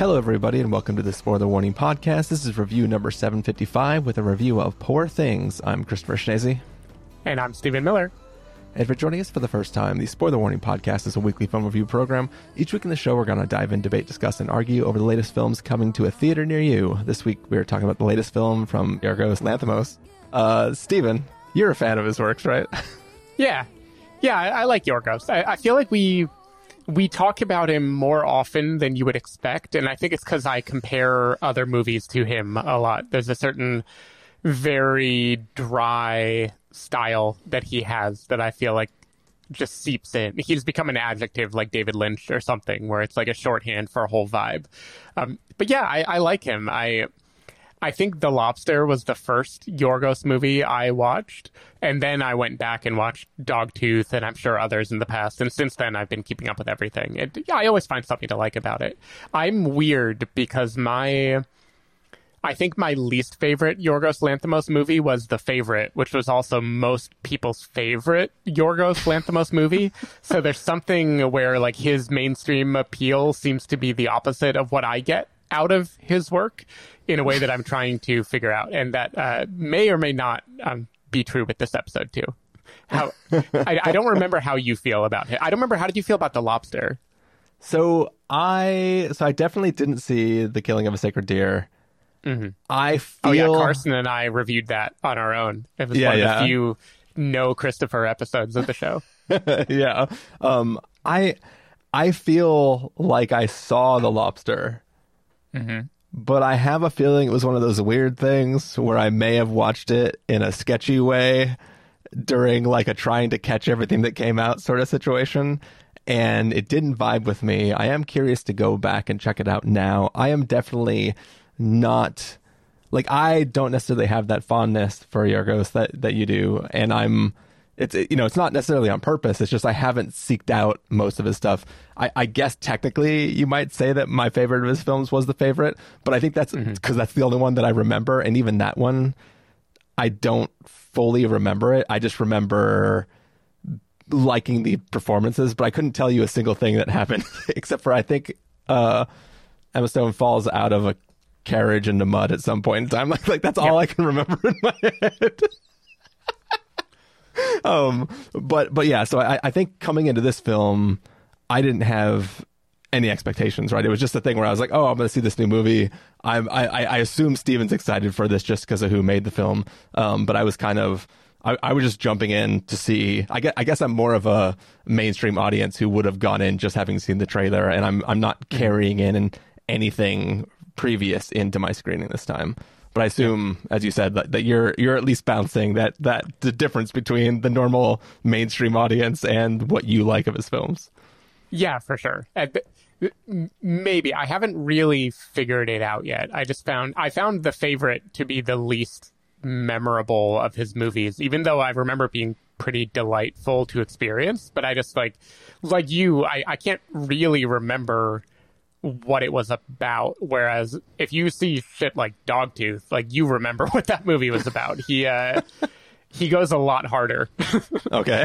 Hello, everybody, and welcome to the Spoiler Warning Podcast. This is review number 755 with a review of Poor Things. I'm Christopher Schnese. And I'm Stephen Miller. And for joining us for the first time, the Spoiler Warning Podcast is a weekly film review program. Each week in the show, we're going to dive in, debate, discuss, and argue over the latest films coming to a theater near you. This week, we are talking about the latest film from Yorgos Lanthimos. Stephen, you're a fan of his works, right? Yeah, I like Yorgos. I feel like we talk about him more often than you would expect, and I think it's because I compare other movies to him a lot. There's a certain very dry style that he has that I feel like just seeps in. He's become an adjective like David Lynch or something, where it's like a shorthand for a whole vibe. But yeah, I like him. I think The Lobster was the first Yorgos movie I watched, and then I went back and watched Dogtooth, and I'm sure others in the past, and since then I've been keeping up with everything. I always find something to like about it. I'm weird because I think my least favorite Yorgos Lanthimos movie was The Favorite, which was also most people's favorite Yorgos Lanthimos movie. So there's something where like his mainstream appeal seems to be the opposite of what I get out of his work in a way that I'm trying to figure out, and that may or may not be true with this episode too. I don't remember how you feel about it. I don't remember, how did you feel about The Lobster? So I definitely didn't see The Killing of a Sacred Deer. Mm-hmm. I feel... Oh yeah, Carson and I reviewed that on our own. It was one of the few no Christopher episodes of the show. Yeah. I feel like I saw The Lobster. Mm-hmm. But I have a feeling it was one of those weird things where I may have watched it in a sketchy way during like a trying to catch everything that came out sort of situation, and it didn't vibe with me. I am curious to go back and check it out now. I am definitely not like, I don't necessarily have that fondness for Yorgos that you do, and it's not necessarily on purpose. It's just I haven't seeked out most of his stuff. I guess technically you might say that my favorite of his films was The Favorite, but I think that's because that's the only one that I remember. And even that one, I don't fully remember it. I just remember liking the performances, but I couldn't tell you a single thing that happened except for I think Emma Stone falls out of a carriage into mud at some point in time. Like that's all I can remember in my head. But yeah, so I think coming into this film, I didn't have any expectations, right? It was just a thing where I was like, oh, I'm going to see this new movie. I assume Steven's excited for this just because of who made the film. But I was I was just jumping in to see, I guess I'm more of a mainstream audience who would have gone in just having seen the trailer, and I'm not carrying in anything previous into my screening this time. But I assume, as you said, that you're at least bouncing that the difference between the normal mainstream audience and what you like of his films. Yeah, for sure. Maybe. I haven't really figured it out yet. I found The Favorite to be the least memorable of his movies, even though I remember being pretty delightful to experience. But I just like you, I can't really remember what it was about, whereas if you see shit like Dogtooth, like you remember what that movie was about. He goes a lot harder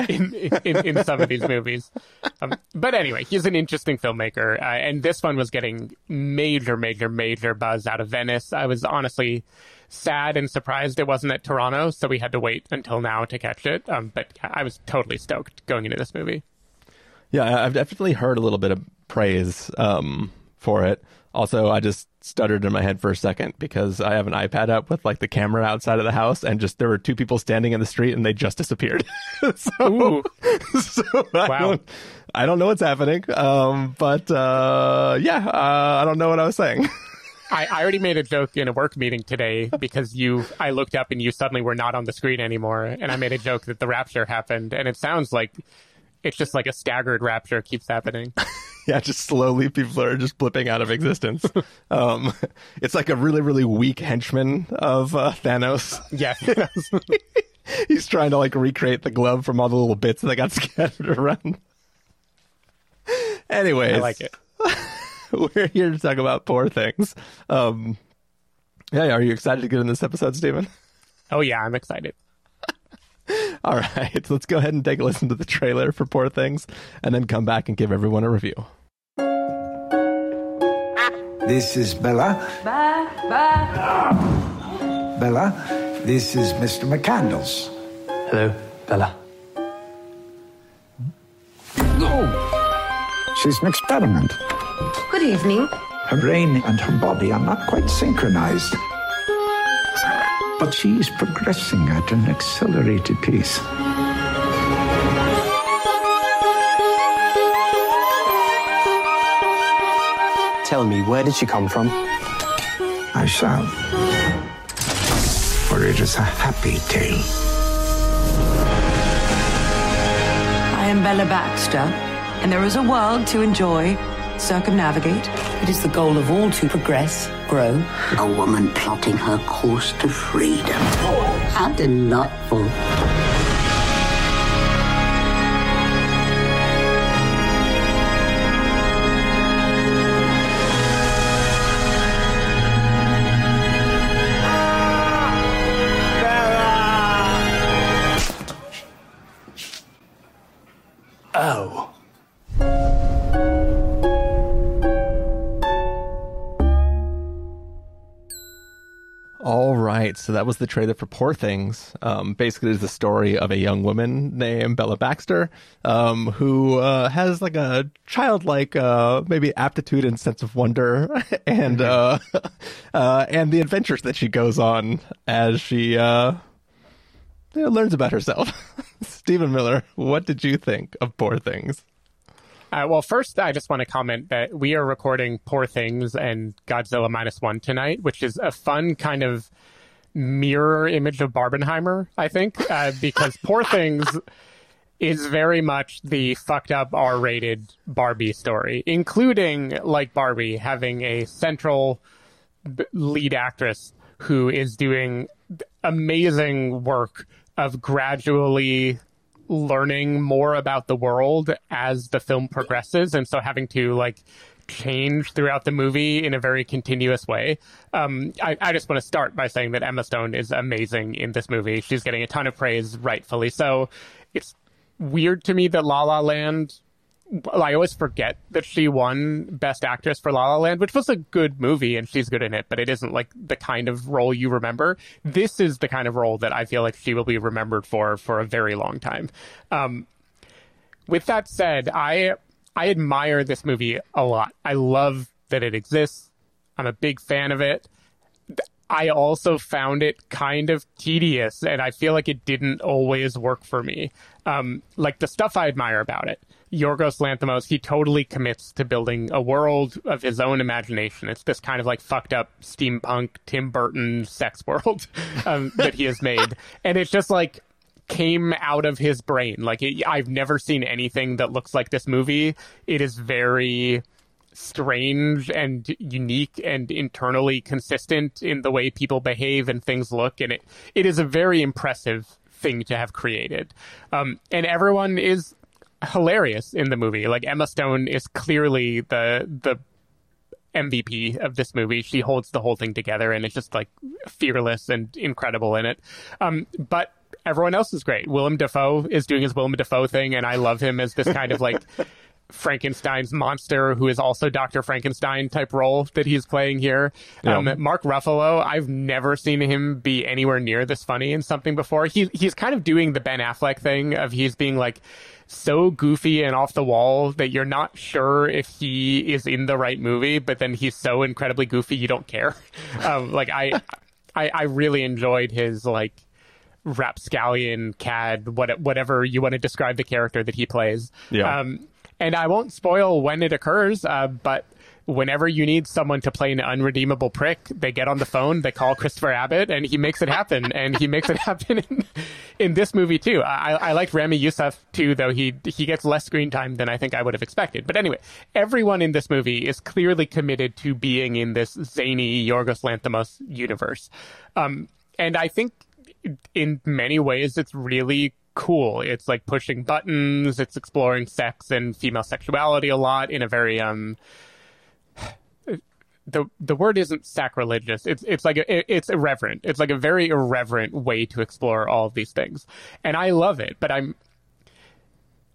in some of these movies, but anyway, he's an interesting filmmaker, and this one was getting major buzz out of Venice. I was honestly sad and surprised it wasn't at Toronto, so we had to wait until now to catch it, but I was totally stoked going into this movie. Yeah, I've definitely heard a little bit of praise for it. Also, I just stuttered in my head for a second because I have an iPad up with like the camera outside of the house, and just there were two people standing in the street and they just disappeared. I don't know what's happening, I don't know what I was saying. I already made a joke in a work meeting today because I looked up and you suddenly were not on the screen anymore, and I made a joke that the rapture happened, and it sounds like it's just like a staggered rapture keeps happening. Yeah, just slowly people are just blipping out of existence. It's like a really, really weak henchman of Thanos. Yeah. He's trying to like recreate the glove from all the little bits that got scattered around. Anyways. I like it. We're here to talk about Poor Things. Are you excited to get in this episode, Stephen? Oh yeah, I'm excited. All right, let's go ahead and take a listen to the trailer for Poor Things and then come back and give everyone a review. This is Bella. Bye, bye. Bella, this is Mr. McCandles. Hello, Bella. Oh, she's an experiment. Good evening. Her brain and her body are not quite synchronized. But she is progressing at an accelerated pace. Tell me, where did she come from? I shall. For it is a happy tale. I am Bella Baxter, and there is a world to enjoy, circumnavigate. It is the goal of all to progress, grow. A woman plotting her course to freedom. How delightful. Oh. All right, so that was the trailer for Poor Things. Basically, it's the story of a young woman named Bella Baxter who has like a childlike maybe aptitude and sense of wonder and the adventures that she goes on as she learns about herself. Stephen Miller, what did you think of Poor Things? Well, first, I just want to comment that we are recording Poor Things and Godzilla Minus One tonight, which is a fun kind of mirror image of Barbenheimer, I think, because Poor Things is very much the fucked up R-rated Barbie story, including, like Barbie, having a central lead actress who is doing amazing work of gradually learning more about the world as the film progresses, and so having to like change throughout the movie in a very continuous way. I just want to start by saying that Emma Stone is amazing in this movie. She's getting a ton of praise, rightfully so. It's weird to me that La La Land, I always forget that she won Best Actress for La La Land, which was a good movie and she's good in it, but it isn't like the kind of role you remember. This is the kind of role that I feel like she will be remembered for a very long time. With that said, I admire this movie a lot. I love that it exists. I'm a big fan of it. I also found it kind of tedious, and I feel like it didn't always work for me. Like the stuff I admire about it. Yorgos Lanthimos, he totally commits to building a world of his own imagination. It's this kind of like fucked up steampunk Tim Burton sex world that he has made. And it just like came out of his brain. Like I've never seen anything that looks like this movie. It is very strange and unique and internally consistent in the way people behave and things look. And it is a very impressive thing to have created. And everyone is hilarious in the movie. Like Emma Stone is clearly the MVP of this movie. She holds the whole thing together and is just like fearless and incredible in it. But everyone else is great. Willem Dafoe is doing his Willem Dafoe thing, and I love him as this kind of like Frankenstein's monster who is also Dr. Frankenstein type role that he's playing here. Mark Ruffalo, I've never seen him be anywhere near this funny in something before. He's kind of doing the Ben Affleck thing of he's being like so goofy and off the wall that you're not sure if he is in the right movie, but then he's so incredibly goofy you don't care. I really enjoyed his like rapscallion cad, whatever you want to describe the character that he plays. And I won't spoil when it occurs, but whenever you need someone to play an unredeemable prick, they get on the phone, they call Christopher Abbott, and he makes it happen. And he makes it happen in this movie, too. I like Rami Youssef, too, though he gets less screen time than I think I would have expected. But anyway, everyone in this movie is clearly committed to being in this zany Yorgos Lanthimos universe. And I think in many ways it's really cool. It's like pushing buttons. It's exploring sex and female sexuality a lot in a very the word isn't sacrilegious. It's irreverent. It's like a very irreverent way to explore all of these things, and I love it. But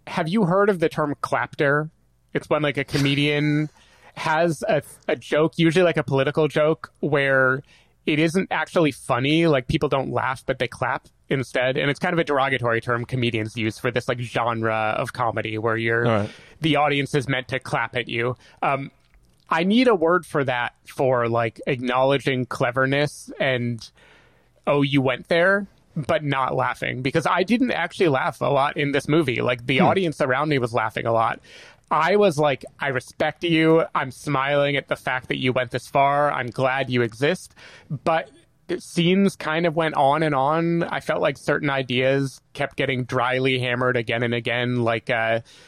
have you heard of the term clapter? It's when like a comedian has a joke, usually like a political joke, where it isn't actually funny. Like, people don't laugh, but they clap instead. And it's kind of a derogatory term comedians use for this, like, genre of comedy where you're the audience is meant to clap at you. I need a word for that, for like acknowledging cleverness and, oh, you went there, but not laughing, because I didn't actually laugh a lot in this movie. Like, the audience around me was laughing a lot. I was like, I respect you. I'm smiling at the fact that you went this far. I'm glad you exist. But scenes kind of went on and on. I felt like certain ideas kept getting dryly hammered again and again, like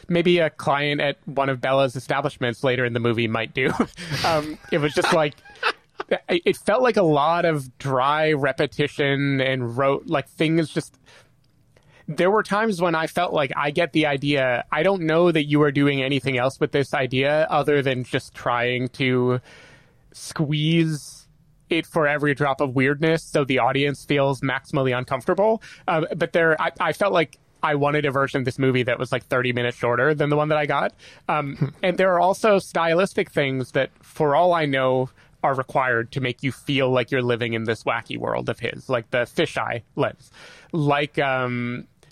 maybe a client at one of Bella's establishments later in the movie might do. It was just like... It felt like a lot of dry repetition and rote, like, things just... There were times when I felt like, I get the idea. I don't know that you are doing anything else with this idea other than just trying to squeeze it for every drop of weirdness so the audience feels maximally uncomfortable. But there, I felt like I wanted a version of this movie that was like 30 minutes shorter than the one that I got. And there are also stylistic things that, for all I know, are required to make you feel like you're living in this wacky world of his, like the fisheye lens, like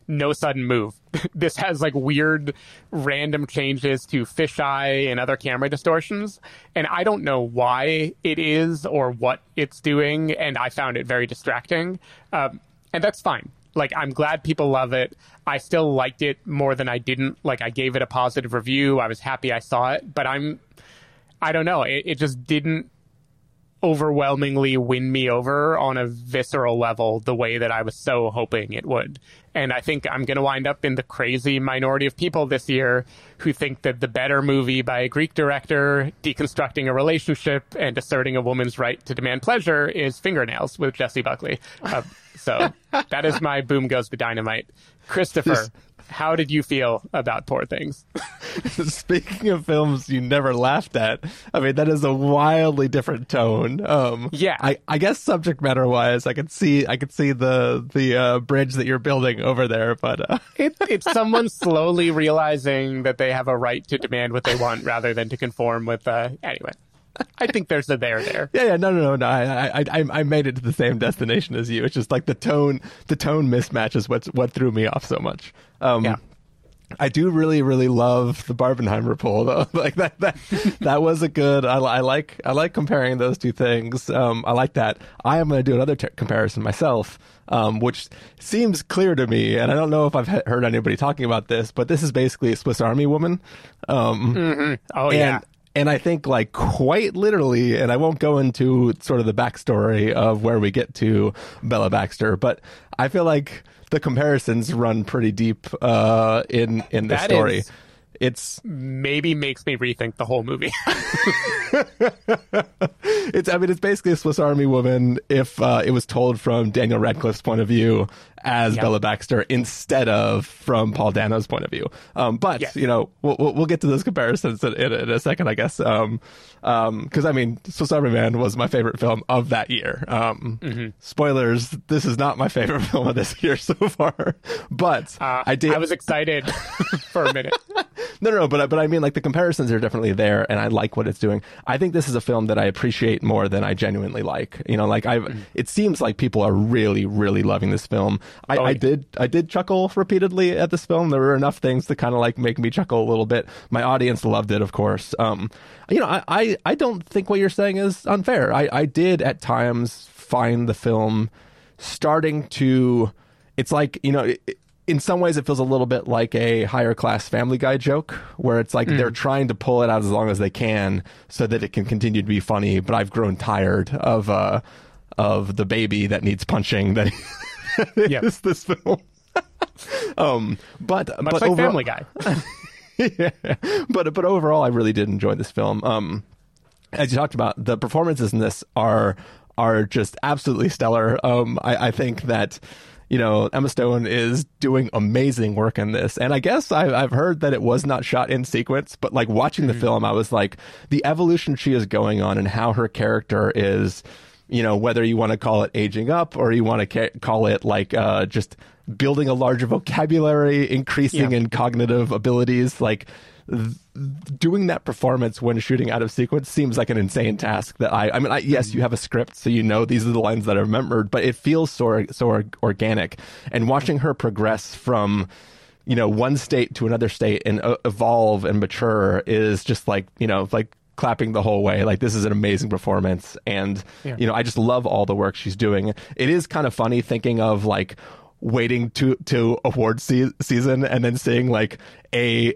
no sudden move. This has like weird random changes to fisheye and other camera distortions, and I don't know why it is or what it's doing, and I found it very distracting. And that's fine. Like, I'm glad people love it. I still liked it more than I didn't. Like, I gave it a positive review. I was happy I saw it, but I don't know. It just didn't overwhelmingly win me over on a visceral level the way that I was so hoping it would. And I think I'm going to wind up in the crazy minority of people this year who think that the better movie by a Greek director deconstructing a relationship and asserting a woman's right to demand pleasure is Fingernails with Jesse Buckley. So that is my boom goes the dynamite. Christopher, how did you feel about Poor Things? Speaking of films you never laughed at, I mean, that is a wildly different tone. Yeah, I guess subject matter wise, I could see the bridge that you're building over there, but it's someone slowly realizing that they have a right to demand what they want rather than to conform with. Anyway, I think there's a there there. Yeah, no. I made it to the same destination as you. It's just like the tone mismatch is what threw me off so much. Yeah. I do really, really love the Barbenheimer poll, though. Like that was a good. I like comparing those two things. I like that. I am going to do another comparison myself, which seems clear to me, and I don't know if I've heard anybody talking about this, but this is basically a Swiss Army Woman. Oh yeah. And I think, like, quite literally, and I won't go into sort of the backstory of where we get to Bella Baxter, but I feel like the comparisons run pretty deep in the story. It's maybe makes me rethink the whole movie. It's basically a Swiss Army Woman if it was told from Daniel Radcliffe's point of view as Bella Baxter instead of from Paul Dano's point of view. You know, we'll get to those comparisons in a second, I guess. Because I mean, Swiss Army Man was my favorite film of that year. Spoilers: this is not my favorite film of this year so far. But I was excited for a minute. No, but I mean, like, the comparisons are definitely there, and I like what it's doing. I think this is a film that I appreciate more than I genuinely like. You know, like, it seems like people are really, really loving this film. I did chuckle repeatedly at this film. There were enough things to kind of like make me chuckle a little bit. My audience loved it, of course. You know, I don't think what you're saying is unfair. I did at times find the film starting to, it's like, you know, in some ways, it feels a little bit like a higher class Family Guy joke, where it's like they're trying to pull it out as long as they can so that it can continue to be funny. But I've grown tired of the baby that needs punching that is this film. Much like overall, Family Guy. But overall, I really did enjoy this film. As you talked about, the performances in this are just absolutely stellar. I think that, you know, Emma Stone is doing amazing work in this. And I guess I've heard that it was not shot in sequence, but like watching the film, I was like, the evolution she is going on and how her character is, you know, whether you want to call it aging up or you want to call it like just building a larger vocabulary, increasing in cognitive abilities, like doing that performance when shooting out of sequence seems like an insane task that I mean, yes, you have a script, so you know these are the lines that are remembered, but it feels so organic. And watching her progress from, you know, one state to another state and evolve and mature is just like, you know, like clapping the whole way. Like, this is an amazing performance. And, you know, I just love all the work she's doing. It is kind of funny thinking of like waiting to award season and then seeing like a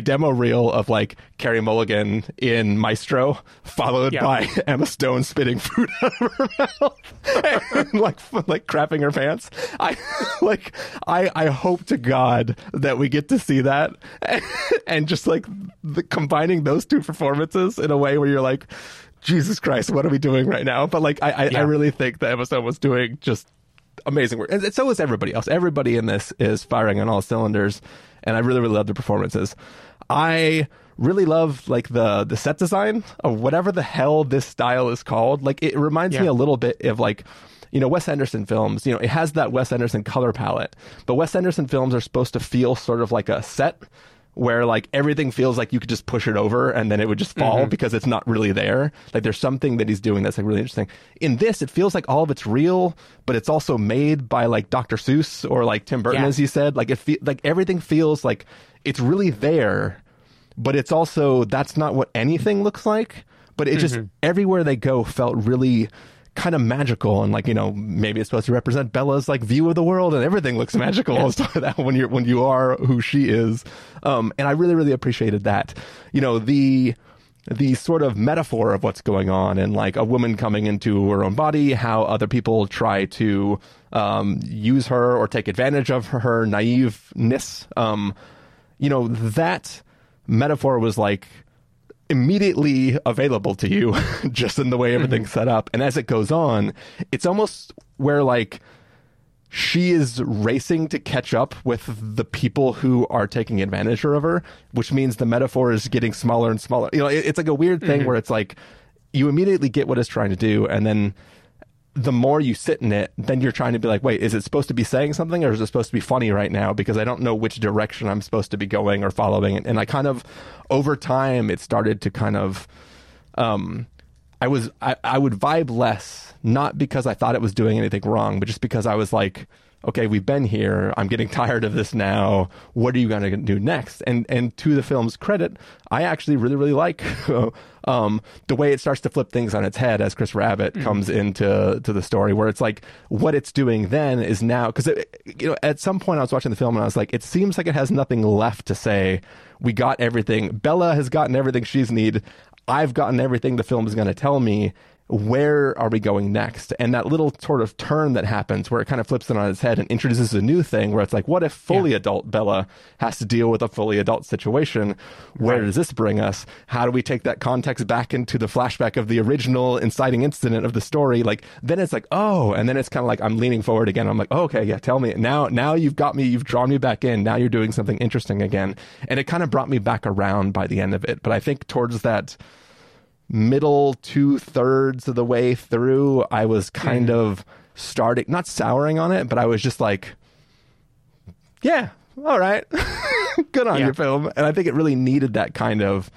demo reel of like Carrie Mulligan in Maestro followed by Emma Stone spitting food out of her mouth and like crapping her pants. I hope to God that we get to see that, and just like combining those two performances in a way where you're like, Jesus Christ, what are we doing right now? But like I really think that Emma Stone was doing just amazing work, and so is everybody else. Everybody in this is firing on all cylinders, and I really love the performances. I really love like the set design of whatever the hell this style is called. Like, it reminds me a little bit of like, you know, Wes Anderson films. You know, it has that Wes Anderson color palette, but Wes Anderson films are supposed to feel sort of like a set where like everything feels like you could just push it over and then it would just fall because it's not really there. Like, there's something that he's doing that's like really interesting. In this, it feels like all of it's real, but it's also made by like Dr. Seuss or like Tim Burton, as you said. Like, like everything feels like it's really there, but it's also, that's not what anything looks like. But it just, everywhere they go felt really kind of magical, and like, you know, maybe it's supposed to represent Bella's like view of the world, and everything looks magical when you are who she is, and I really appreciated that. You know, the sort of metaphor of what's going on, and like a woman coming into her own body, how other people try to use her or take advantage of her naiveness. You know, that metaphor was like immediately available to you just in the way everything's set up. And as it goes on, it's almost where like she is racing to catch up with the people who are taking advantage of her, which means the metaphor is getting smaller and smaller. You know, it's like a weird thing where it's like you immediately get what it's trying to do, and then the more you sit in it, then you're trying to be like, wait, is it supposed to be saying something, or is it supposed to be funny right now? Because I don't know which direction I'm supposed to be going or following. And I kind of, over time, it started to kind of, I would vibe less, not because I thought it was doing anything wrong, but just because I was like, okay, we've been here. I'm getting tired of this now. What are you going to do next? And to the film's credit, I actually really like the way it starts to flip things on its head as Christopher Abbott comes into the story, where it's like what it's doing then is now, because, you know, at some point I was watching the film and I was like, it seems like it has nothing left to say. We got everything. Bella has gotten everything she's need. I've gotten everything the film is going to tell me. Where are we going next? And that little sort of turn that happens where it kind of flips it on its head and introduces a new thing where it's like, what if fully adult Bella has to deal with a fully adult situation? Where does this bring us? How do we take that context back into the flashback of the original inciting incident of the story? Like, then it's like, oh, and then it's kind of like I'm leaning forward again. I'm like, oh, okay, yeah, tell me. Now you've got me. You've drawn me back in. Now you're doing something interesting again. And it kind of brought me back around by the end of it. But I think towards that middle 2/3 of the way through, I was kind of starting, not souring on it, but I was just like, yeah, all right, good on your film. And I think it really needed that kind of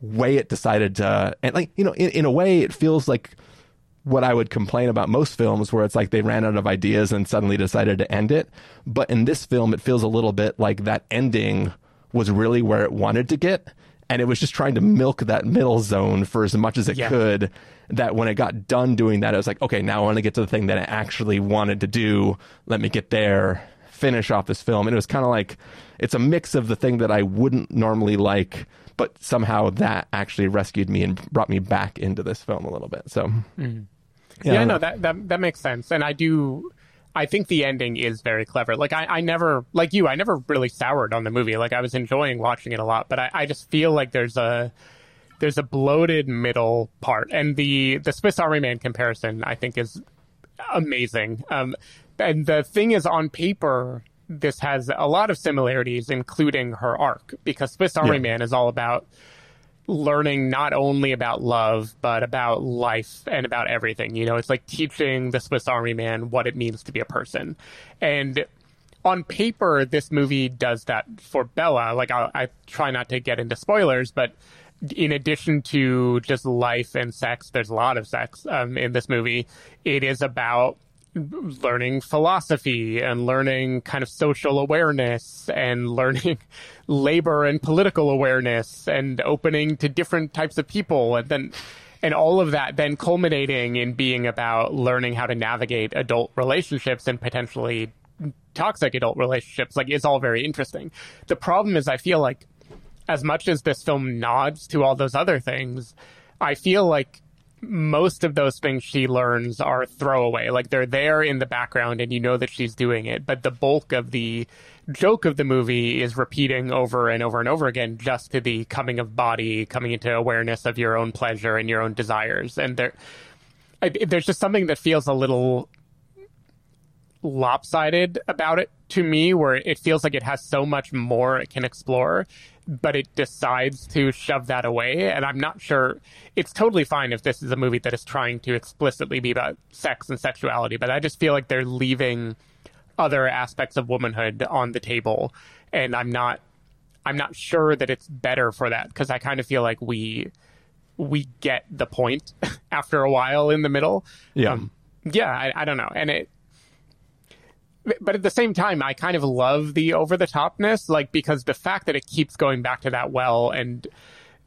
way it decided to, and like, you know, in a way it feels like what I would complain about most films where it's like they ran out of ideas and suddenly decided to end it. But in this film, it feels a little bit like that ending was really where it wanted to get. And it was just trying to milk that middle zone for as much as it could, that when it got done doing that, it was like, okay, now I want to get to the thing that I actually wanted to do. Let me get there, finish off this film. And it was kind of like, it's a mix of the thing that I wouldn't normally like, but somehow that actually rescued me and brought me back into this film a little bit. So, no, that makes sense. And I think the ending is very clever. Like, I never, like you, I never really soured on the movie. Like, I was enjoying watching it a lot, but I just feel like there's a bloated middle part. And the Swiss Army Man comparison, I think, is amazing. And the thing is, on paper, this has a lot of similarities, including her arc, because Swiss Army Man is all about learning not only about love, but about life and about everything. You know, it's like teaching the Swiss Army Man what it means to be a person. And on paper, this movie does that for Bella. Like, I try not to get into spoilers, but in addition to just life and sex, there's a lot of sex in this movie. It is about learning philosophy and learning kind of social awareness and learning labor and political awareness and opening to different types of people. And all of that then culminating in being about learning how to navigate adult relationships and potentially toxic adult relationships. Like, it's all very interesting. The problem is, I feel like, as much as this film nods to all those other things, I feel like most of those things she learns are throwaway. Like, they're there in the background and you know that she's doing it. But the bulk of the joke of the movie is repeating over and over and over again, just to the coming of body, coming into awareness of your own pleasure and your own desires. And there's just something that feels a little lopsided about it to me, where it feels like it has so much more it can explore, but it decides to shove that away. And I'm not sure. It's totally fine if this is a movie that is trying to explicitly be about sex and sexuality, but I just feel like they're leaving other aspects of womanhood on the table. And I'm not sure that it's better for that, because I kind of feel like we get the point after a while in the middle. Yeah. I don't know. But at the same time, I kind of love the over-the-topness, like, because the fact that it keeps going back to that well and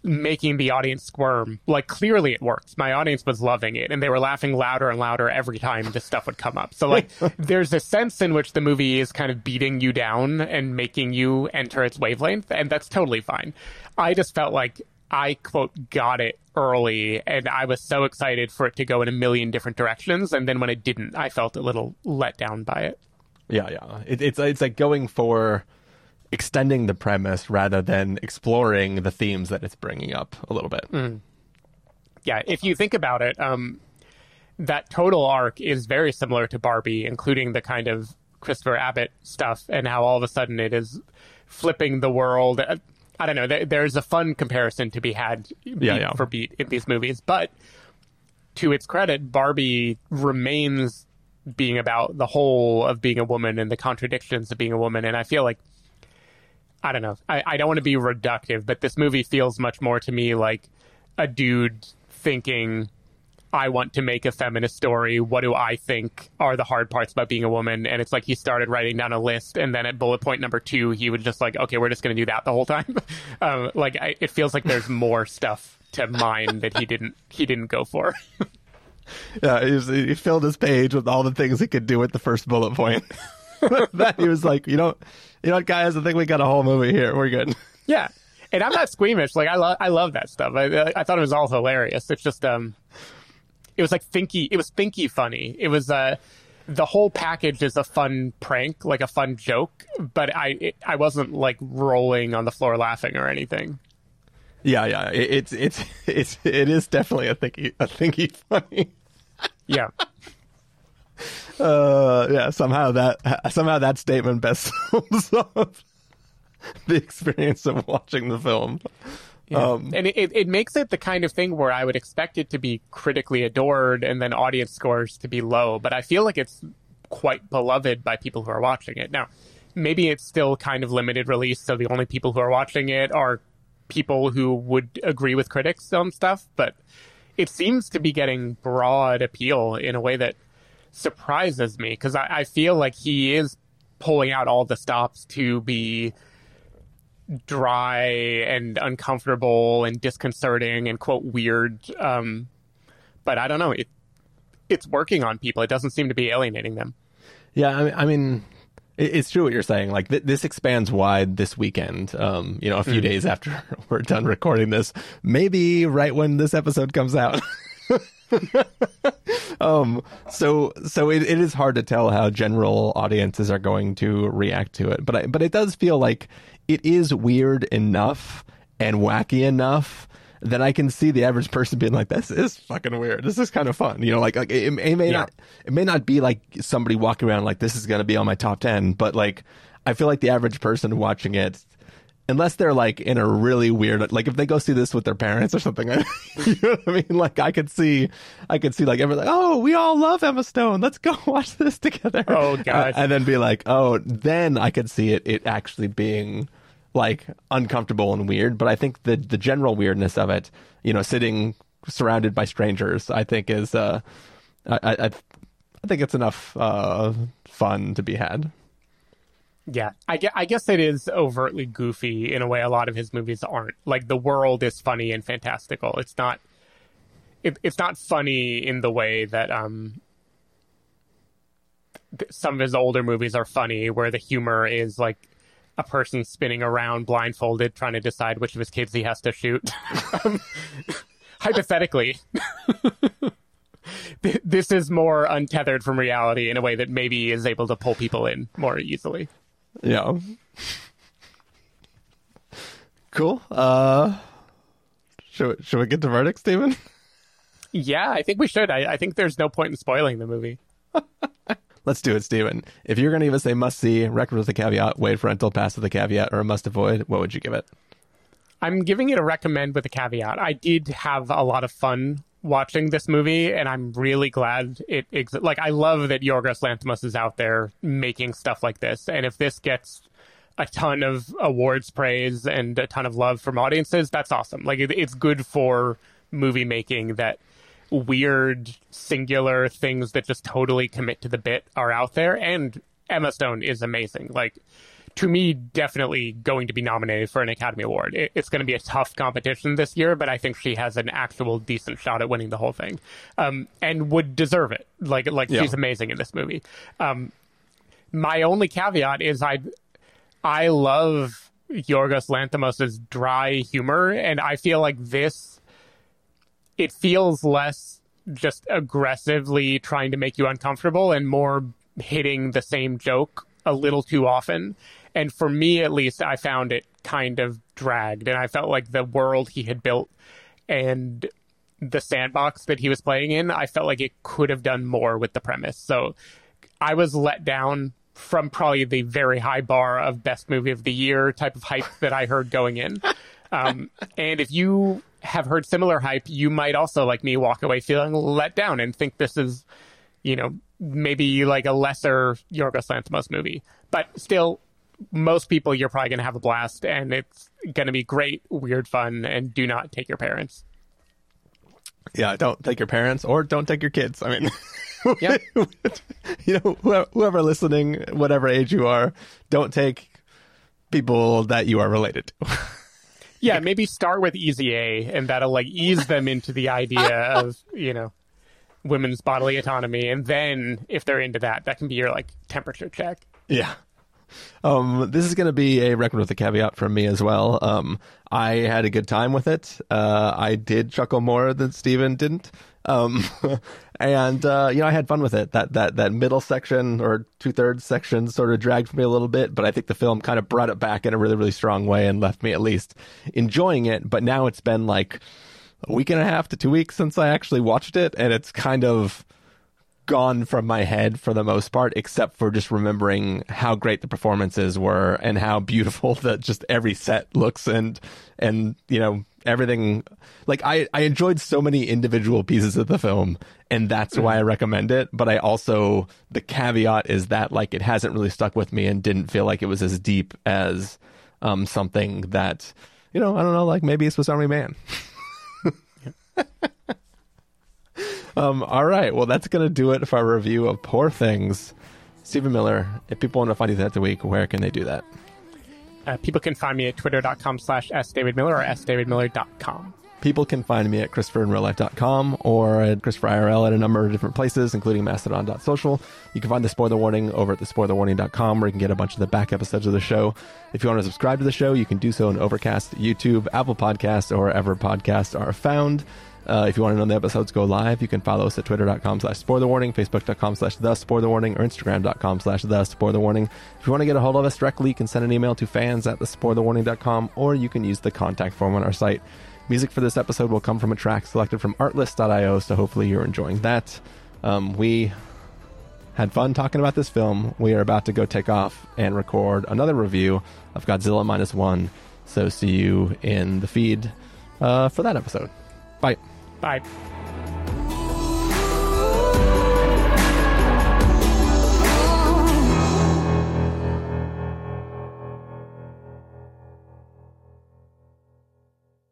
making the audience squirm, like, clearly it works. My audience was loving it, and they were laughing louder and louder every time this stuff would come up. So, like, there's a sense in which the movie is kind of beating you down and making you enter its wavelength, and that's totally fine. I just felt like I, quote, got it early, and I was so excited for it to go in a million different directions, and then when it didn't, I felt a little let down by it. Yeah. It's like going for extending the premise rather than exploring the themes that it's bringing up a little bit. Mm. Yeah, if you think about it, that total arc is very similar to Barbie, including the kind of Christopher Abbott stuff and how all of a sudden it is flipping the world. I don't know. There's a fun comparison to be had for beat in these movies. But to its credit, Barbie remains being about the whole of being a woman and the contradictions of being a woman. And I feel like, I don't know, I don't want to be reductive, but this movie feels much more to me like a dude thinking, I want to make a feminist story. What do I think are the hard parts about being a woman? And it's like he started writing down a list, and then at bullet point number 2, he was just like, okay, we're just going to do that the whole time. It feels like there's more stuff to mine that he didn't go for. Yeah, he filled his page with all the things he could do with the first bullet point. Then he was like, you know what, guys, I think we got a whole movie here. We're good. Yeah, and I'm not squeamish. Like, I love that stuff. I thought it was all hilarious. It's just, it was like thinky. It was thinky funny. It was the whole package is a fun prank, like a fun joke. But I wasn't like rolling on the floor laughing or anything. Yeah. It is definitely a thinky funny. Yeah. Somehow that statement best sums up the experience of watching the film. Yeah. And it makes it the kind of thing where I would expect it to be critically adored and then audience scores to be low, but I feel like it's quite beloved by people who are watching it. Now, maybe it's still kind of limited release, so the only people who are watching it are people who would agree with critics on stuff, but it seems to be getting broad appeal in a way that surprises me, because I feel like he is pulling out all the stops to be dry and uncomfortable and disconcerting and, quote, weird. But I don't know. It's working on people. It doesn't seem to be alienating them. Yeah, I mean... It's true what you're saying. Like, this expands wide this weekend, a few days after we're done recording this, maybe right when this episode comes out. So it is hard to tell how general audiences are going to react to it. But it does feel like it is weird enough and wacky enough that I can see the average person being like, this is fucking weird. This is kind of fun. You know, like it may not, it may not be like somebody walking around like, this is going to be on my top 10, but like, I feel like the average person watching it Unless they're like in a really weird, like if they go see this with their parents or something, you know what I mean? Like I could see like everyone like, oh, we all love Emma Stone. Let's go watch this together. Oh God. And then be like, oh, then I could see it actually being like uncomfortable and weird. But I think the general weirdness of it, you know, sitting surrounded by strangers, I think is, I think it's enough fun to be had. Yeah, I guess it is overtly goofy in a way a lot of his movies aren't. Like, the world is funny and fantastical. It's not funny in the way that some of his older movies are funny, where the humor is, like, a person spinning around blindfolded trying to decide which of his kids he has to shoot. Hypothetically. This is more untethered from reality in a way that maybe is able to pull people in more easily. Yeah. Cool. Should we get to verdict, Stephen? Yeah, I think we should. I think there's no point in spoiling the movie. Let's do it, Stephen. If you're going to give us a must-see, record with a caveat, wait for rental, pass with a caveat, or a must-avoid, what would you give it? I'm giving it a recommend with a caveat. I did have a lot of fun watching this movie, and I'm really glad it exists. Like, I love that Yorgos Lanthimos is out there making stuff like this, and if this gets a ton of awards praise and a ton of love from audiences, that's awesome. Like, it's good for movie making that weird, singular things that just totally commit to the bit are out there, and Emma Stone is amazing. Like, to me, definitely going to be nominated for an Academy Award. It's going to be a tough competition this year, but I think she has an actual decent shot at winning the whole thing, and would deserve it. Like yeah. She's amazing in this movie. My only caveat is I love Yorgos Lanthimos' dry humor, and I feel like this, it feels less just aggressively trying to make you uncomfortable and more hitting the same joke a little too often. And for me, at least, I found it kind of dragged. And I felt like the world he had built and the sandbox that he was playing in, I felt like it could have done more with the premise. So I was let down from probably the very high bar of best movie of the year type of hype that I heard going in. And if you have heard similar hype, you might also, like me, walk away feeling let down and think this is, you know, maybe like a lesser Yorgos Lanthimos movie. But still, most people, you're probably going to have a blast, and it's going to be great, weird fun, and do not take your parents. Yeah, don't take your parents, or don't take your kids. I mean, yep. You know, whoever listening, whatever age you are, don't take people that you are related to. Yeah, maybe start with Easy A, and that'll like ease them into the idea of, you know, women's bodily autonomy, and then if they're into that, that can be your like temperature check. Yeah. This is going to be a record with a caveat from me as well. I had a good time with it. I did chuckle more than Steven didn't. And you know, I had fun with it. That middle section or two-thirds section sort of dragged me a little bit, but I think the film kind of brought it back in a really, really strong way and left me at least enjoying it. But now it's been like a week and a half to 2 weeks since I actually watched it, and it's kind of gone from my head for the most part, except for just remembering how great the performances were and how beautiful that just every set looks, and you know, everything. Like, I enjoyed so many individual pieces of the film, and that's why I recommend it. But I also, the caveat is that like it hasn't really stuck with me and didn't feel like it was as deep as something that, you know, I don't know, like maybe Swiss Army Man. All right, well, that's gonna do it for our review of Poor Things. Stephen Miller, if people want to find you throughout the week, where can they do that? People can find me at twitter.com/sdavidmiller or sdavidmiller.com. People can find me at ChristopherInRealLife.com or at ChristopherIRL at a number of different places, including Mastodon.social. You can find The Spoiler Warning over at thespoilerwarning.com, where you can get a bunch of the back episodes of the show. If you want to subscribe to the show, you can do so on Overcast, YouTube, Apple Podcasts, or wherever podcasts are found. If you want to know when the episodes go live, you can follow us at twitter.com/spoilerwarning, facebook.com/thespoilerwarning, or instagram.com/thespoilerwarning. If you want to get a hold of us directly, you can send an email to fans@thespoilerwarning.com, or you can use the contact form on our site. Music for this episode will come from a track selected from artlist.io, so hopefully you're enjoying that. We had fun talking about this film. We are about to go take off and record another review of Godzilla Minus One. So see you in the feed for that episode. Bye. Bye.